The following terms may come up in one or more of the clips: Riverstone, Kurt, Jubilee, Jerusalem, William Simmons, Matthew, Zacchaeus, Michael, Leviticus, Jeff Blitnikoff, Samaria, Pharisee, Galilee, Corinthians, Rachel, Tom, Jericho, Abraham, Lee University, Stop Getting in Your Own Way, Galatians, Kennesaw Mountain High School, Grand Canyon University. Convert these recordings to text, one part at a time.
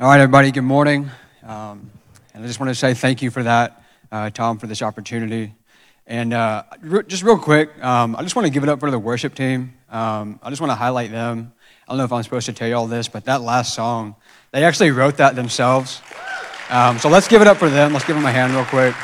All right, everybody, good morning. And I just want to say thank you for that, Tom, for this opportunity. And just real quick, I just want to give it up for the worship team. I just want to highlight them. I don't know if I'm supposed to tell you all this, but that last song, they actually wrote that themselves. So let's give it up for them. Let's give them a hand real quick.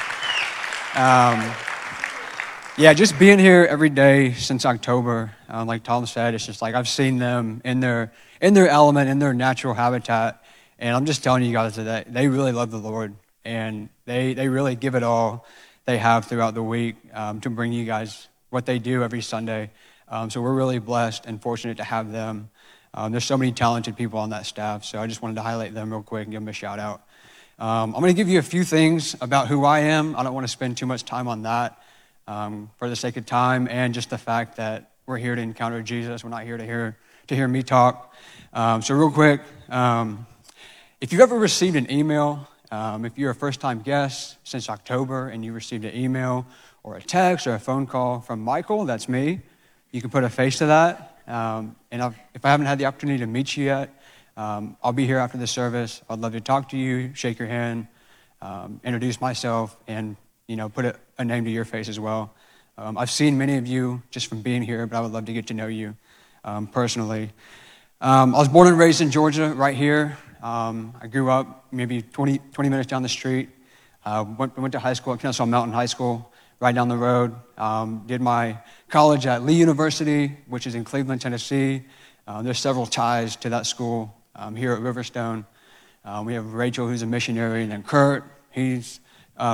Yeah, just being here every day since October, like Tom said, it's just like I've seen them in their element, in their natural habitat. And I'm just telling you guys today, they really love the Lord, and they really give it all they have throughout the week to bring you guys what they do every Sunday. So we're really blessed and fortunate to have them. There's so many talented people on that staff, so I just wanted to highlight them real quick and give them a shout out. I'm going to give you a few things about who I am. I don't want to spend too much time on that for the sake of time, and just the fact that we're here to encounter Jesus. We're not here to hear me talk. So real quick. If you've ever received an email, if you're a first-time guest since October and you received an email or a text or a phone call from Michael, that's me, you can put a face to that. If I haven't had the opportunity to meet you yet, I'll be here after the service. I'd love to talk to you, shake your hand, introduce myself, and put a name to your face as well. I've seen many of you just from being here, but I would love to get to know you personally. I was born and raised in Georgia, right here. I grew up maybe 20 minutes down the street. Went to high school at Kennesaw Mountain High School, right down the road. Did my college at Lee University, which is in Cleveland, Tennessee. There's several ties to that school here at Riverstone. We have Rachel, who's a missionary, and then Kurt. He's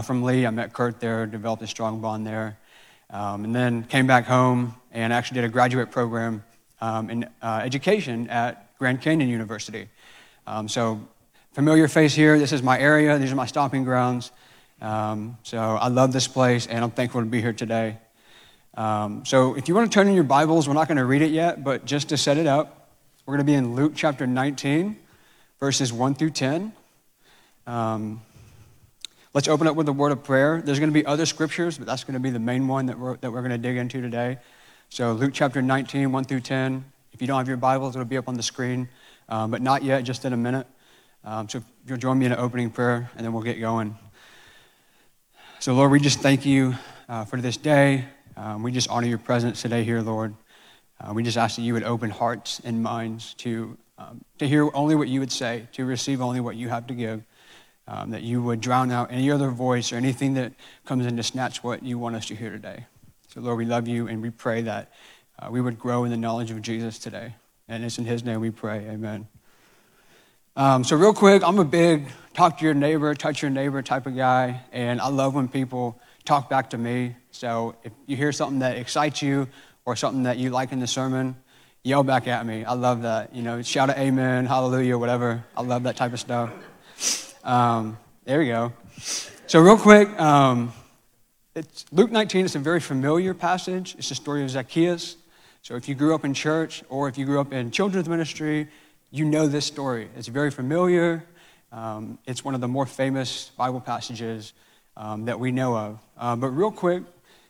from Lee. I met Kurt there, developed a strong bond there. And then came back home and actually did a graduate program in education at Grand Canyon University. So familiar face here. This is my area. These are my stomping grounds. So I love this place, and I'm thankful to be here today. So if you want to turn in your Bibles, we're not going to read it yet, but just to set it up, we're going to be in Luke chapter 19, verses 1 through 10. Let's open up with a word of prayer. There's going to be other scriptures, but that's going to be the main one that we're going to dig into today. So Luke chapter 19, 1 through 10. If you don't have your Bibles, it'll be up on the screen. But not yet, just in a minute. So if you'll join me in an opening prayer, and then we'll get going. So, Lord, we just thank you for this day. We just honor your presence today here, Lord. We just ask that you would open hearts and minds to hear only what you would say, to receive only what you have to give, that you would drown out any other voice or anything that comes in to snatch what you want us to hear today. So, Lord, we love you, and we pray that we would grow in the knowledge of Jesus today. And it's in his name we pray, amen. So real quick, I'm a big talk to your neighbor, touch your neighbor type of guy, and I love when people talk back to me. So if you hear something that excites you or something that you like in the sermon, yell back at me. I love that. Shout out amen, hallelujah, whatever. I love that type of stuff. There we go. So real quick, it's Luke 19. It's a very familiar passage. It's the story of Zacchaeus. So if you grew up in church or if you grew up in children's ministry, you know this story. It's very familiar. It's one of the more famous Bible passages that we know of. But real quick,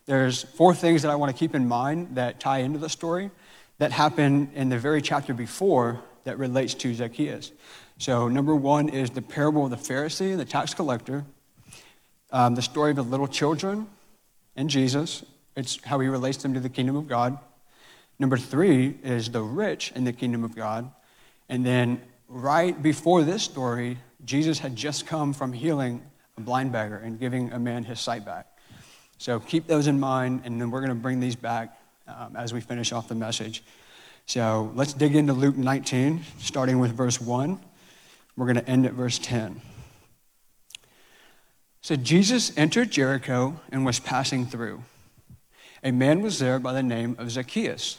there's four things that I want to keep in mind that tie into the story that happened in the very chapter before that relates to Zacchaeus. So number one is the parable of the Pharisee and the tax collector, the story of the little children and Jesus. It's how he relates them to the kingdom of God. Number three is the rich in the kingdom of God. And then right before this story, Jesus had just come from healing a blind beggar and giving a man his sight back. So keep those in mind, and then we're going to bring these back as we finish off the message. So let's dig into Luke 19, starting with verse 1. We're going to end at verse 10. So Jesus entered Jericho and was passing through. A man was there by the name of Zacchaeus.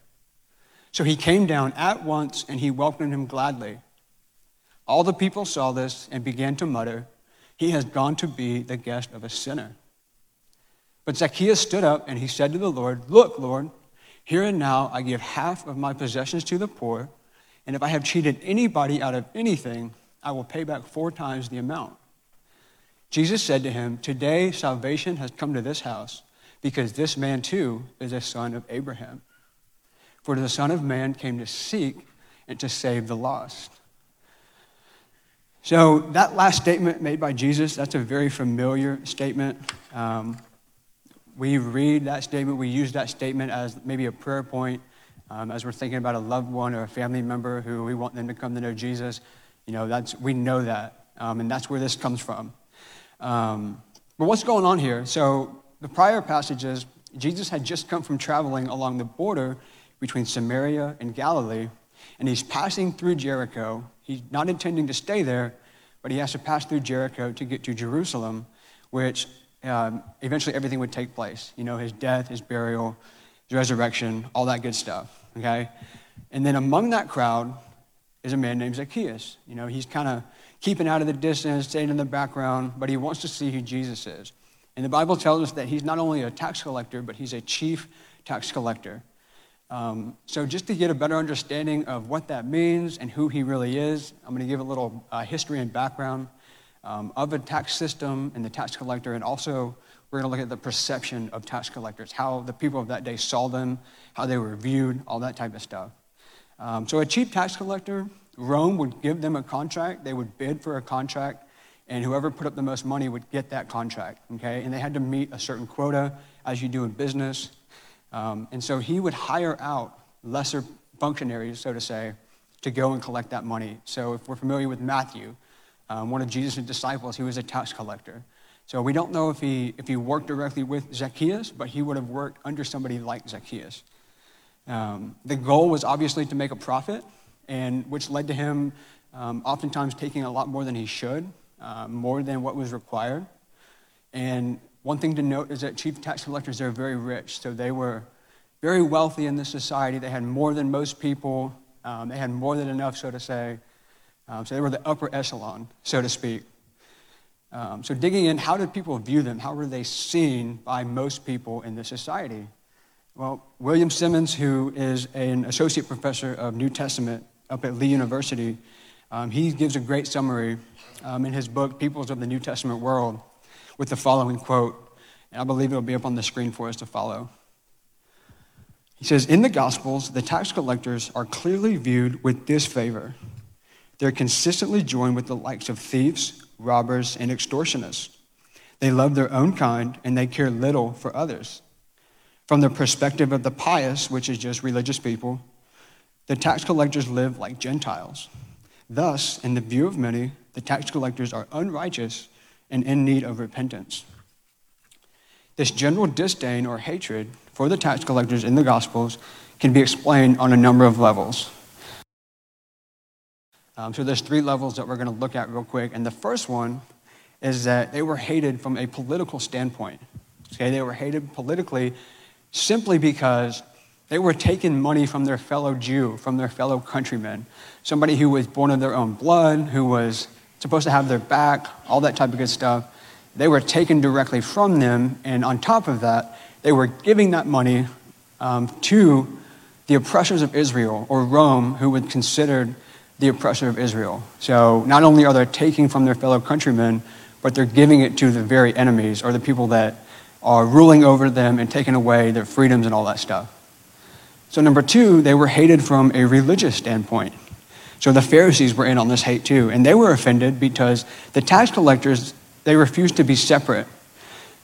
So he came down at once, and he welcomed him gladly. All the people saw this and began to mutter, He has gone to be the guest of a sinner. But Zacchaeus stood up and he said to the Lord, "Look, Lord, here and now I give half of my possessions to the poor, and if I have cheated anybody out of anything, I will pay back 4 times the amount." Jesus said to him, "Today salvation has come to this house, because this man too is a son of Abraham. For the Son of Man came to seek and to save the lost." So that last statement made by Jesus, that's a very familiar statement. We read that statement, we use that statement as maybe a prayer point as we're thinking about a loved one or a family member who we want them to come to know Jesus. You know, we know that, and that's where this comes from. But what's going on here? So the prior passages, Jesus had just come from traveling along the border between Samaria and Galilee, and he's passing through Jericho. He's not intending to stay there, but he has to pass through Jericho to get to Jerusalem, which eventually everything would take place. You know, his death, his burial, his resurrection, all that good stuff, okay? And then among that crowd is a man named Zacchaeus. You know, he's kind of keeping out of the distance, staying in the background, but he wants to see who Jesus is. And the Bible tells us that he's not only a tax collector, but he's a chief tax collector. So just to get a better understanding of what that means and who he really is, I'm going to give a little history and background of a tax system and the tax collector, and also we're going to look at the perception of tax collectors, how the people of that day saw them, how they were viewed, all that type of stuff. So a chief tax collector, Rome would give them a contract. They would bid for a contract, and whoever put up the most money would get that contract, okay? And they had to meet a certain quota, as you do in business. And so he would hire out lesser functionaries, so to say, to go and collect that money. So if we're familiar with Matthew, one of Jesus' disciples, he was a tax collector. So we don't know if he worked directly with Zacchaeus, but he would have worked under somebody like Zacchaeus. The goal was obviously to make a profit, and which led to him oftentimes taking a lot more than he should, more than what was required. And one thing to note is that chief tax collectors, they're very rich. So they were very wealthy in this society. They had more than most people. They had more than enough, so to say. So they were the upper echelon, so to speak. So digging in, how did people view them? How were they seen by most people in this society? Well, William Simmons, who is an associate professor of New Testament up at Lee University, he gives a great summary in his book, Peoples of the New Testament World, with the following quote, and I believe it'll be up on the screen for us to follow. He says, "In the Gospels, the tax collectors are clearly viewed with disfavor. They're consistently joined with the likes of thieves, robbers, and extortionists. They love their own kind, and they care little for others. From the perspective of the pious, which is just religious people, the tax collectors live like Gentiles. Thus, in the view of many, the tax collectors are unrighteous and in need of repentance. This general disdain or hatred for the tax collectors in the Gospels can be explained on a number of levels." So there's 3 levels that we're going to look at real quick. And the first one is that they were hated from a political standpoint. Okay, they were hated politically simply because they were taking money from their fellow Jew, from their fellow countrymen, somebody who was born of their own blood, who was supposed to have their back, all that type of good stuff. They were taken directly from them, and on top of that, they were giving that money to the oppressors of Israel, or Rome, who was considered the oppressor of Israel. So not only are they taking from their fellow countrymen, but they're giving it to the very enemies, or the people that are ruling over them and taking away their freedoms and all that stuff. So number 2, they were hated from a religious standpoint. So the Pharisees were in on this hate too, and they were offended because the tax collectors, they refused to be separate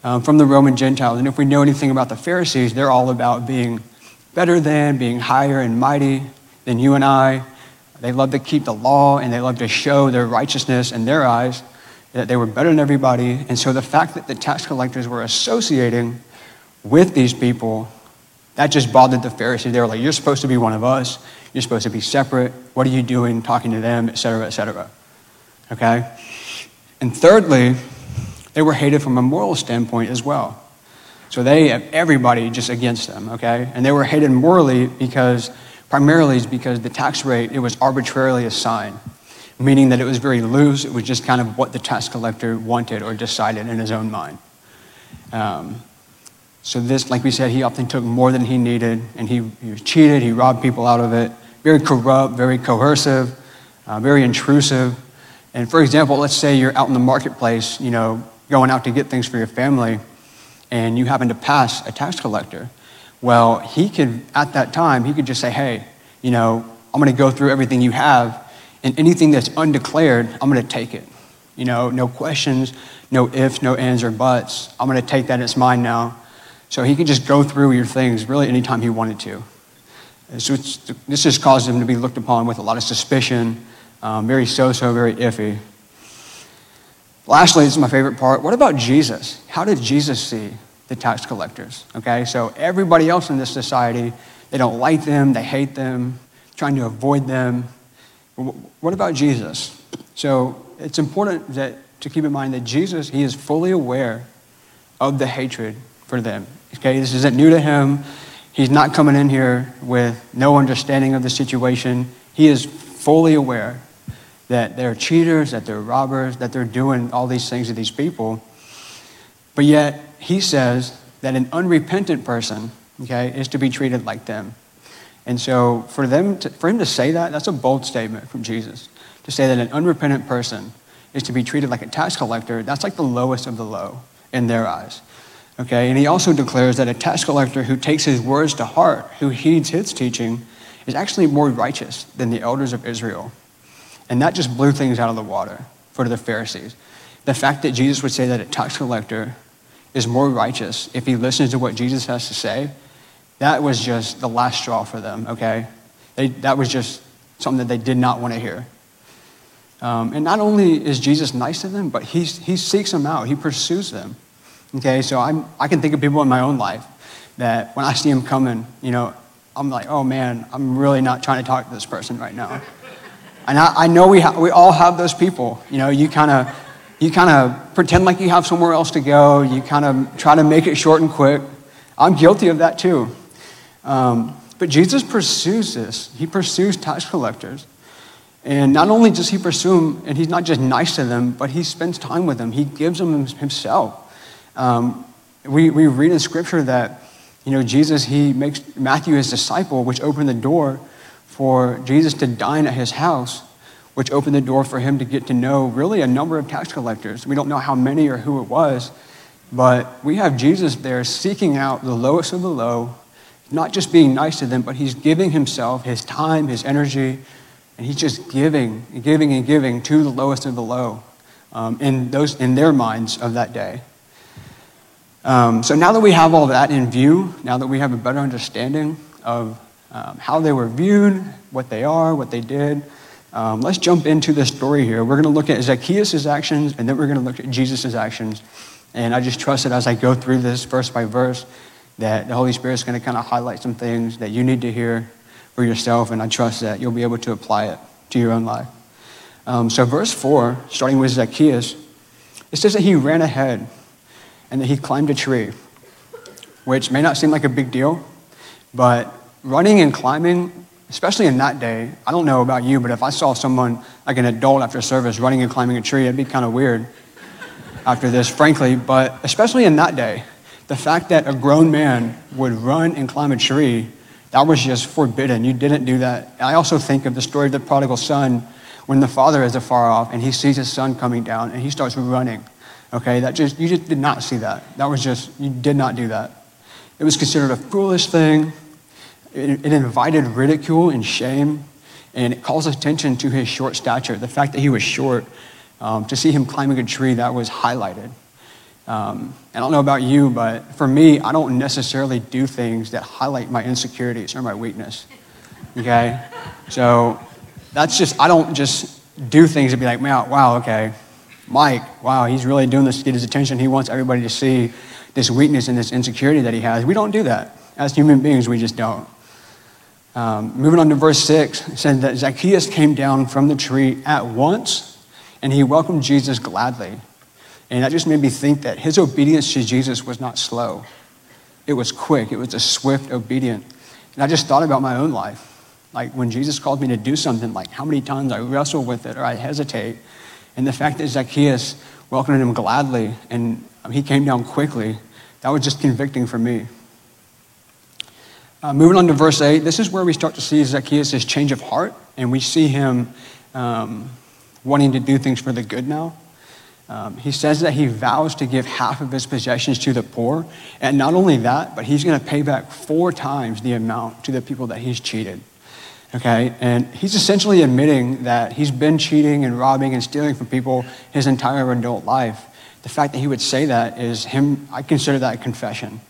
from the Roman Gentiles. And if we know anything about the Pharisees, they're all about being better than, being higher and mighty than you and I. They love to keep the law, and they love to show their righteousness in their eyes, that they were better than everybody. And so the fact that the tax collectors were associating with these people, that just bothered the Pharisees. They were like, "You're supposed to be one of us. You're supposed to be separate. What are you doing talking to them?" Et cetera, et cetera. Okay? And thirdly, they were hated from a moral standpoint as well. So they have everybody just against them, okay? And they were hated morally because, primarily because the tax rate, it was arbitrarily assigned. meaning that it was very loose. It was just kind of what the tax collector wanted or decided in his own mind. So this, like we said, he often took more than he needed, and he was cheated, he robbed people out of it. Very corrupt, very coercive, very intrusive. And for example, let's say you're out in the marketplace, you know, going out to get things for your family, and you happen to pass a tax collector. Well, he could, at that time, he could just say, hey, you know, I'm going to go through everything you have, and anything that's undeclared, I'm going to take it. You know, no questions, no ifs, no ands or buts. I'm going to take that, it's mine now. So he could just go through your things really anytime he wanted to. So this just caused him to be looked upon with a lot of suspicion, very so-so, very iffy. Lastly, this is my favorite part. What about Jesus? How did Jesus see the tax collectors? Okay, so everybody else in this society, they don't like them, they hate them, trying to avoid them. What about Jesus? So it's important to keep in mind that Jesus, he is fully aware of the hatred for them. Okay, this isn't new to him. He's not coming in here with no understanding of the situation. He is fully aware that they're cheaters, that they're robbers, that they're doing all these things to these people. But yet, he says that an unrepentant person, okay, is to be treated like them. And so for him to say that, that's a bold statement from Jesus. To say that an unrepentant person is to be treated like a tax collector, that's like the lowest of the low in their eyes. Okay, and he also declares that a tax collector who takes his words to heart, who heeds his teaching, is actually more righteous than the elders of Israel. And that just blew things out of the water for the Pharisees. The fact that Jesus would say that a tax collector is more righteous if he listens to what Jesus has to say, that was just the last straw for them, okay? That was just something that they did not want to hear. And not only is Jesus nice to them, but he seeks them out. He pursues them. Okay, so I can think of people in my own life that when I see them coming, you know, I'm like, oh man, I'm really not trying to talk to this person right now. And I know we all have those people. You know, you kind of pretend like you have somewhere else to go. You kind of try to make it short and quick. I'm guilty of that too. But Jesus pursues this. He pursues tax collectors. And not only does he pursue them, and he's not just nice to them, but he spends time with them. He gives them himself. We read in Scripture that, you know, Jesus, he makes Matthew his disciple, which opened the door for Jesus to dine at his house, which opened the door for him to get to know really a number of tax collectors. We don't know how many or who it was, but we have Jesus there seeking out the lowest of the low, not just being nice to them, but he's giving himself, his time, his energy, and he's just giving to the lowest of the low in their minds of that day. So now that we have all that in view, now that we have a better understanding of how they were viewed, what they are, what they did, let's jump into the story here. We're going to look at Zacchaeus' actions, and then we're going to look at Jesus' actions. And I just trust that as I go through this verse by verse, that the Holy Spirit is going to kind of highlight some things that you need to hear for yourself, and I trust that you'll be able to apply it to your own life. So verse 4, starting with Zacchaeus, it says that he ran ahead, and that he climbed a tree, which may not seem like a big deal, but running and climbing, especially in that day, I don't know about you, but if I saw someone, like an adult after service, running and climbing a tree, it'd be kind of weird after this, frankly, but especially in that day, the fact that a grown man would run and climb a tree, that was just forbidden. You didn't do that. I also think of the story of the prodigal son, when the father is afar off, and he sees his son coming down, and he starts running. Okay, you just did not see that. That was just, you did not do that. It was considered a foolish thing. It invited ridicule and shame, and it calls attention to his short stature. The fact that he was short, to see him climbing a tree, that was highlighted. I don't know about you, but for me, I don't necessarily do things that highlight my insecurities or my weakness. Okay, so I don't just do things and be like, man, wow, okay. Mike, wow, he's really doing this to get his attention. He wants everybody to see this weakness and this insecurity that he has. We don't do that. As human beings, we just don't. Moving on to verse 6, it says that Zacchaeus came down from the tree at once, and he welcomed Jesus gladly. And that just made me think that his obedience to Jesus was not slow. It was quick. It was a swift obedience. And I just thought about my own life. Like when Jesus called me to do something, like how many times I wrestle with it or I hesitate. And the fact that Zacchaeus welcomed him gladly and he came down quickly, that was just convicting for me. Moving on to verse 8, this is where we start to see Zacchaeus' change of heart, and we see him wanting to do things for the good now. He says that he vows to give half of his possessions to the poor, and not only that, but he's going to pay back 4 times the amount to the people that he's cheated, okay? And he's essentially admitting that he's been cheating and robbing and stealing from people his entire adult life. The fact that he would say that is him, I consider that a confession.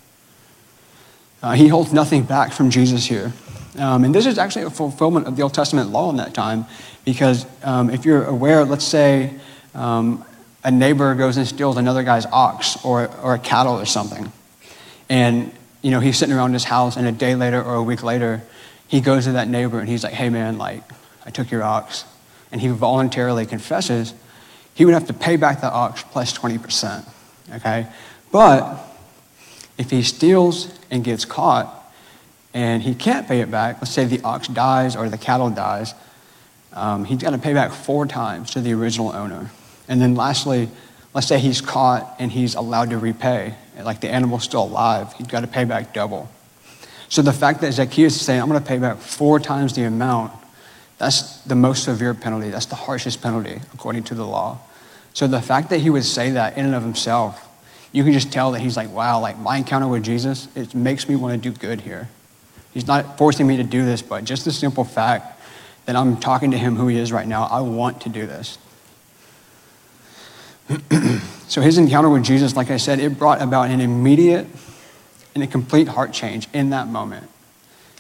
He holds nothing back from Jesus here. And this is actually a fulfillment of the Old Testament law in that time, because if you're aware, let's say a neighbor goes and steals another guy's ox or a cattle or something. And, you know, he's sitting around his house, and a day later or a week later, he goes to that neighbor and he's like, hey man, like, I took your ox. And he voluntarily confesses. He would have to pay back the ox plus 20%, okay? But if he steals and gets caught and he can't pay it back, let's say the ox dies or the cattle dies, he's got to pay back 4 times to the original owner. And then lastly, let's say he's caught and he's allowed to repay, like the animal's still alive, he's got to pay back double. So the fact that Zacchaeus is saying, I'm going to pay back 4 times the amount, that's the most severe penalty, that's the harshest penalty according to the law. So the fact that he would say that in and of himself, you can just tell that he's like, wow, like my encounter with Jesus, it makes me want to do good here. He's not forcing me to do this, but just the simple fact that I'm talking to him who he is right now, I want to do this. So his encounter with Jesus, like I said, it brought about an immediate and a complete heart change in that moment.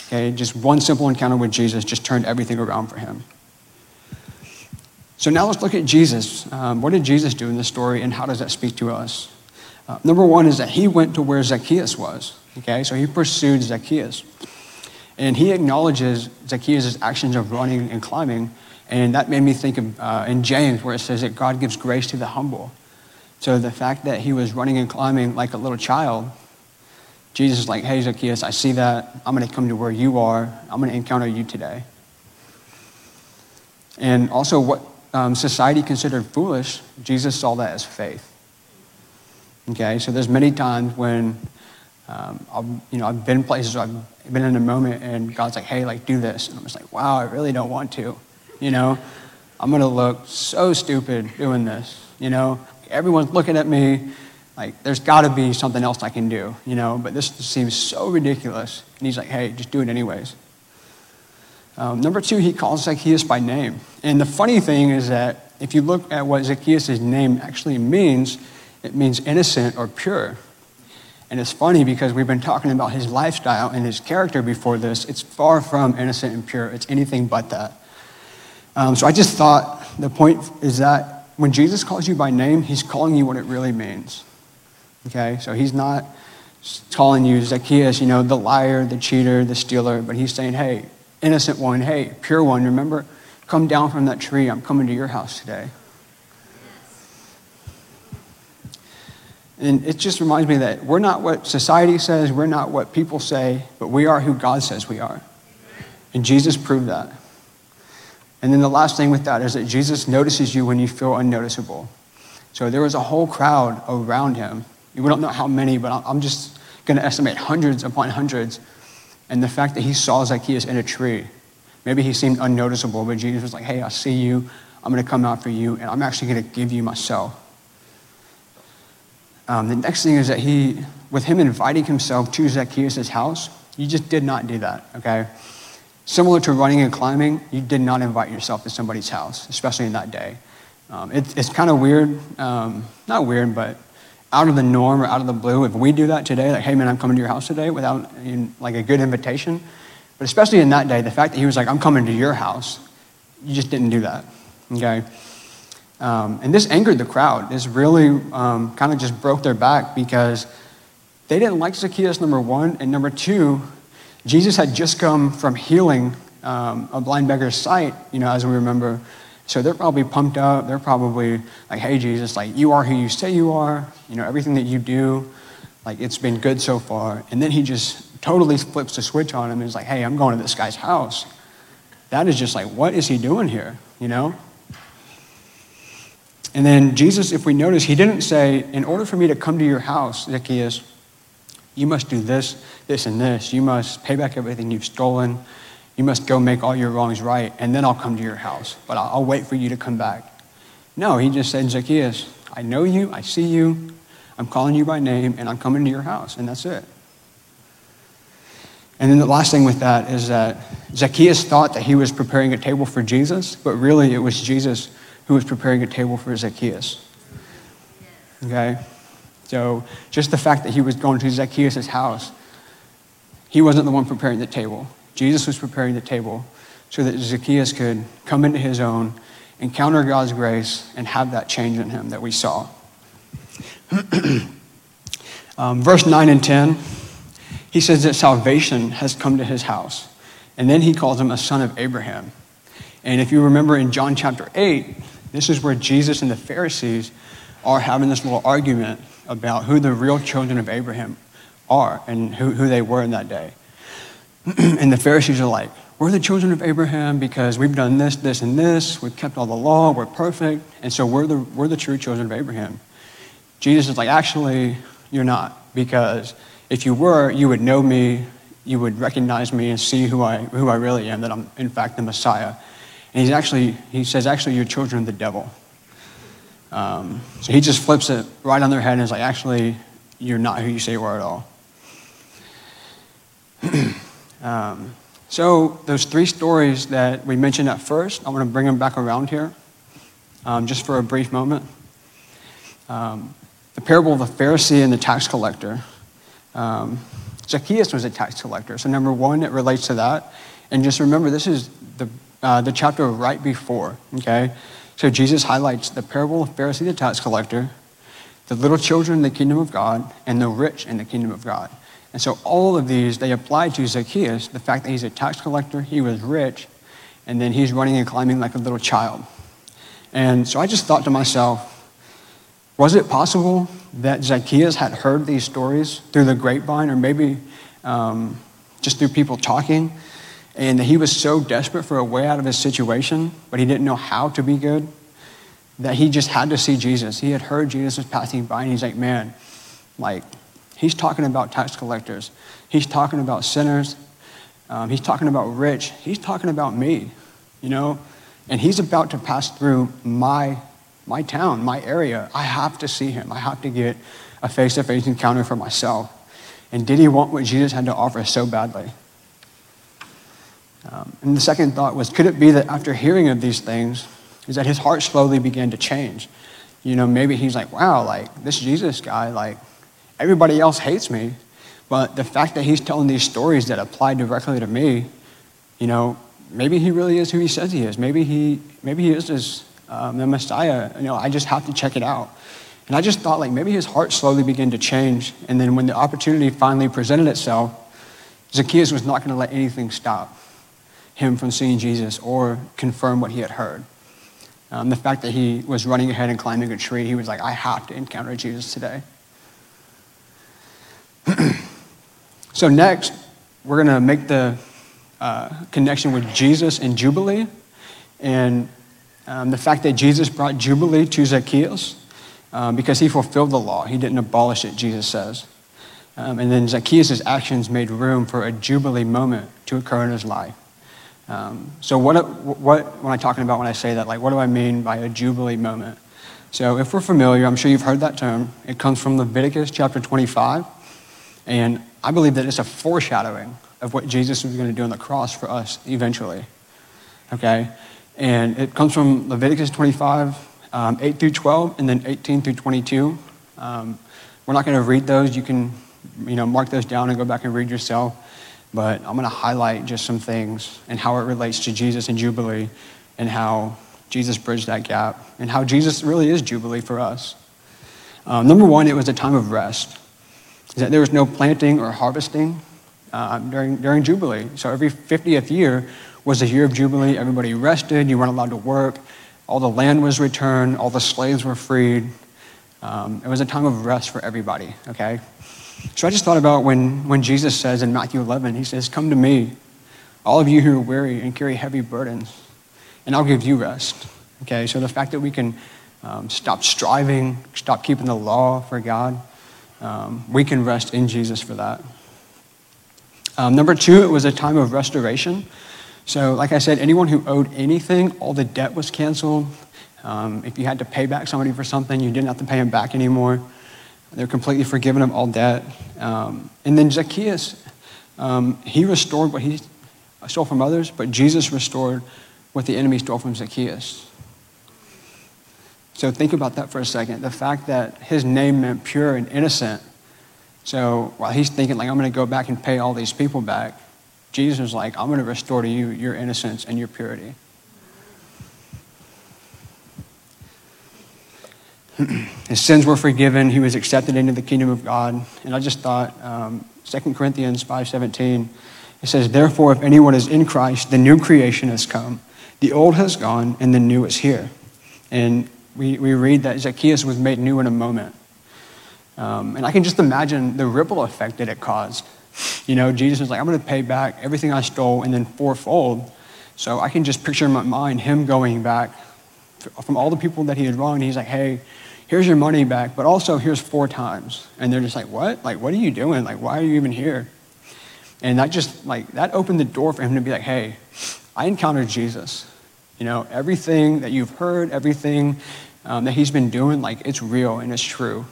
Okay, just one simple encounter with Jesus just turned everything around for him. So now let's look at Jesus. What did Jesus do in this story, and how does that speak to us? Number one is that he went to where Zacchaeus was, okay? So he pursued Zacchaeus. And he acknowledges Zacchaeus' actions of running and climbing, and that made me think of in James, where it says that God gives grace to the humble. So the fact that he was running and climbing like a little child, Jesus is like, hey, Zacchaeus, I see that. I'm going to come to where you are. I'm going to encounter you today. And also what society considered foolish, Jesus saw that as faith. Okay, so there's many times when, I've been places, where I've been in a moment and God's like, hey, like do this. And I'm just like, wow, I really don't want to, you know. I'm going to look so stupid doing this, you know. Everyone's looking at me like there's got to be something else I can do, you know. But this seems so ridiculous. And he's like, hey, just do it anyways. Number two, he calls Zacchaeus by name. And the funny thing is that if you look at what Zacchaeus' name actually means, it means innocent or pure. And it's funny because we've been talking about his lifestyle and his character before this. It's far from innocent and pure. It's anything but that. So I just thought the point is that when Jesus calls you by name, he's calling you what it really means. Okay? So he's not calling you Zacchaeus, you know, the liar, the cheater, the stealer, but he's saying, hey, innocent one, hey, pure one, remember, come down from that tree. I'm coming to your house today. And it just reminds me that we're not what society says, we're not what people say, but we are who God says we are. And Jesus proved that. And then the last thing with that is that Jesus notices you when you feel unnoticeable. So there was a whole crowd around him. We don't know how many, but I'm just going to estimate hundreds upon hundreds. And the fact that he saw Zacchaeus in a tree, maybe he seemed unnoticeable, but Jesus was like, hey, I see you, I'm going to come out for you, and I'm actually going to give you myself. The next thing is that with him inviting himself to Zacchaeus' house, you just did not do that, okay? Similar to running and climbing, you did not invite yourself to somebody's house, especially in that day. It's kind of weird, not weird, but out of the norm or out of the blue, if we do that today, like, hey man, I'm coming to your house today without like a good invitation. But especially in that day, the fact that he was like, I'm coming to your house, you just didn't do that, okay? And this angered the crowd. This really kind of just broke their back because they didn't like Zacchaeus, number one. And number two, Jesus had just come from healing a blind beggar's sight, you know, as we remember. So they're probably pumped up. They're probably like, hey, Jesus, like, you are who you say you are. You know, everything that you do, like, it's been good so far. And then he just totally flips the switch on him and is like, hey, I'm going to this guy's house. that is just like, what is he doing here, you know? And then Jesus, if we notice, he didn't say, in order for me to come to your house, Zacchaeus, you must do this, this, and this. You must pay back everything you've stolen. You must go make all your wrongs right, and then I'll come to your house. But I'll wait for you to come back. No, he just said, Zacchaeus, I know you, I see you, I'm calling you by name, and I'm coming to your house, and that's it. And then the last thing with that is that Zacchaeus thought that he was preparing a table for Jesus, but really it was Jesus who was preparing a table for Zacchaeus. Okay? So just the fact that he was going to Zacchaeus' house, he wasn't the one preparing the table. Jesus was preparing the table so that Zacchaeus could come into his own, encounter God's grace, and have that change in him that we saw. Verse 9 and 10, he says that salvation has come to his house. And then he calls him a son of Abraham. And if you remember in John chapter 8, this is where Jesus and the Pharisees are having this little argument about who the real children of Abraham are and who they were in that day. And the Pharisees are like, we're the children of Abraham because we've done this, this, and this. We've kept all the law. We're perfect. And so we're the true children of Abraham. Jesus is like, actually, you're not, because if you were, you would know me, you would recognize me and see who I really am, that I'm, in fact, the Messiah. And he says, you're children of the devil. So he just flips it right on their head and is like, actually, you're not who you say you are at all. So those three stories that we mentioned at first, I want to bring them back around here just for a brief moment. The parable of the Pharisee and the tax collector. Zacchaeus was a tax collector. So number one, it relates to that. And just remember, this is the chapter right before, okay? So Jesus highlights the parable of Pharisee the tax collector, the little children in the kingdom of God, and the rich in the kingdom of God. And so all of these, they apply to Zacchaeus, the fact that he's a tax collector, he was rich, and then he's running and climbing like a little child. And so I just thought to myself, was it possible that Zacchaeus had heard these stories through the grapevine, or maybe just through people talking, and that he was so desperate for a way out of his situation, but he didn't know how to be good, that he just had to see Jesus. He had heard Jesus was passing by, and he's like, man, like, he's talking about tax collectors. He's talking about sinners. He's talking about rich. He's talking about me, you know, and he's about to pass through my town, my area. I have to see him. I have to get a face-to-face encounter for myself. And did he want what Jesus had to offer so badly? And the second thought was, could it be that after hearing of these things, is that his heart slowly began to change? You know, maybe he's like, wow, like, this Jesus guy, like, everybody else hates me, but the fact that he's telling these stories that apply directly to me, you know, maybe he really is who he says he is. Maybe he is this the Messiah. You know, I just have to check it out. And I just thought, like, maybe his heart slowly began to change. And then when the opportunity finally presented itself, Zacchaeus was not going to let anything stop him from seeing Jesus or confirm what he had heard. The fact that he was running ahead and climbing a tree, he was like, I have to encounter Jesus today. So next, we're going to make the connection with Jesus and Jubilee, and the fact that Jesus brought Jubilee to Zacchaeus because he fulfilled the law. He didn't abolish it, Jesus says. And then Zacchaeus' actions made room for a Jubilee moment to occur in his life. So what am I talking about when I say that? Like, what do I mean by a Jubilee moment? So if we're familiar, I'm sure you've heard that term. It comes from Leviticus chapter 25. And I believe that it's a foreshadowing of what Jesus was going to do on the cross for us eventually, okay? And it comes from Leviticus 25, 8 through 12, and then 18 through 22. We're not going to read those. You can, you know, mark those down and go back and read yourself. But I'm going to highlight just some things and how it relates to Jesus and Jubilee and how Jesus bridged that gap and how Jesus really is Jubilee for us. Number one, it was a time of rest. Is that there was no planting or harvesting during Jubilee. So every 50th year was a year of Jubilee. Everybody rested. You weren't allowed to work. All the land was returned. All the slaves were freed. It was a time of rest for everybody, okay? So I just thought about when Jesus says in Matthew 11, he says, come to me, all of you who are weary and carry heavy burdens, and I'll give you rest. Okay, so the fact that we can stop striving, stop keeping the law for God, we can rest in Jesus for that. Number two, it was a time of restoration. So like I said, anyone who owed anything, all the debt was canceled. If you had to pay back somebody for something, you didn't have to pay them back anymore. They're completely forgiven of all debt. And then Zacchaeus, he restored what he stole from others, but Jesus restored what the enemy stole from Zacchaeus. So think about that for a second. The fact that his name meant pure and innocent. So while he's thinking, like, I'm going to go back and pay all these people back, Jesus is like, I'm going to restore to you your innocence and your purity. His sins were forgiven. He was accepted into the kingdom of God. And I just thought, 2 Corinthians 5:17, it says, therefore, if anyone is in Christ, the new creation has come. The old has gone, and the new is here. And we read that Zacchaeus was made new in a moment. And I can just imagine the ripple effect that it caused. You know, Jesus is like, I'm going to pay back everything I stole and then fourfold. So I can just picture in my mind him going back from all the people that he had wronged. He's like, hey, here's your money back, but also here's four times. And they're just like, what? Like, what are you doing? Like, why are you even here? And that just, like, that opened the door for him to be like, hey, I encountered Jesus. You know, everything that you've heard, everything that he's been doing, like, it's real and it's true.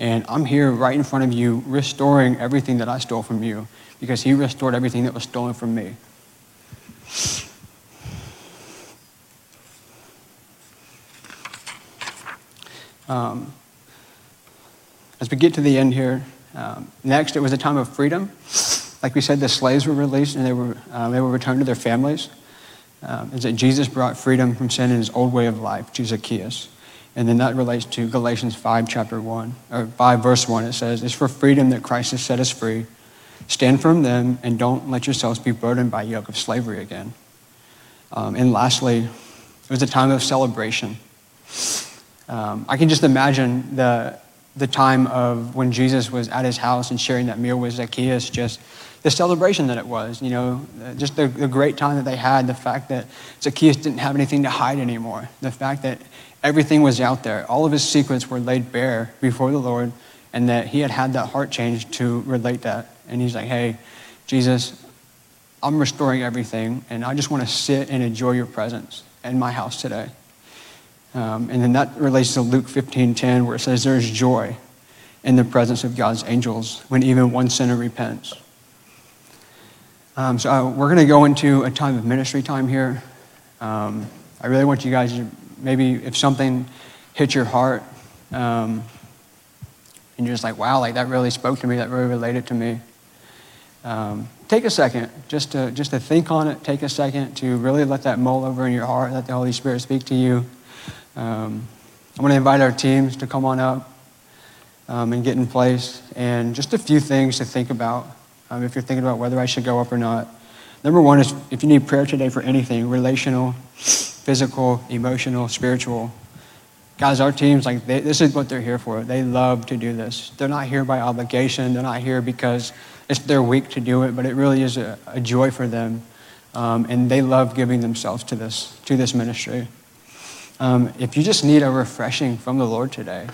And I'm here right in front of you restoring everything that I stole from you, because he restored everything that was stolen from me. As we get to the end here, next, it was a time of freedom. Like we said, the slaves were released and they were returned to their families. Is that Jesus brought freedom from sin in his old way of life to Zacchaeus. And then that relates to Galatians 5, verse 1. It says, it's for freedom that Christ has set us free. Stand firm then, and don't let yourselves be burdened by a yoke of slavery again. And lastly, it was a time of celebration. I can just imagine the time of when Jesus was at his house and sharing that meal with Zacchaeus, just the celebration that it was, you know, just the great time that they had, the fact that Zacchaeus didn't have anything to hide anymore, the fact that everything was out there, all of his secrets were laid bare before the Lord, and that he had that heart change to relate that. And he's like, hey, Jesus, I'm restoring everything, and I just want to sit and enjoy your presence in my house today. And then that relates to Luke 15:10, where it says there's joy in the presence of God's angels when even one sinner repents. So we're going to go into a time of ministry time here. I really want you guys to, maybe if something hit your heart and you're just like, wow, like that really spoke to me, that really related to me. Take a second just to think on it. Take a second to really let that mull over in your heart, let the Holy Spirit speak to you. I'm going to invite our teams to come on up and get in place. And just a few things to think about if you're thinking about whether I should go up or not. Number one is, if you need prayer today for anything, relational, physical, emotional, spiritual. Guys, our teams, like, this is what they're here for. They love to do this. They're not here by obligation. They're not here because it's their week to do it, but it really is a joy for them. And they love giving themselves to this ministry. If you just need a refreshing from the Lord today,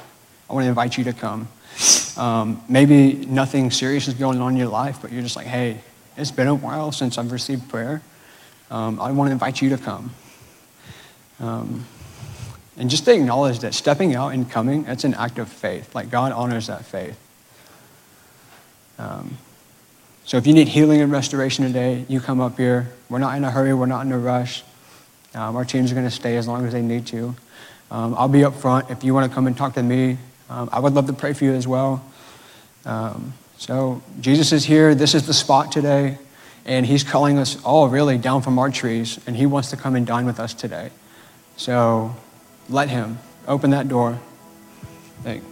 I want to invite you to come. Maybe nothing serious is going on in your life, but you're just like, hey, it's been a while since I've received prayer. I want to invite you to come. And just to acknowledge that stepping out and coming, that's an act of faith. Like, God honors that faith. So if you need healing and restoration today, you come up here. We're not in a hurry. We're not in a rush. Our teams are going to stay as long as they need to. I'll be up front if you want to come and talk to me. I would love to pray for you as well. So Jesus is here. This is the spot today. And he's calling us all really down from our trees. And he wants to come and dine with us today. So let him open that door. Thanks.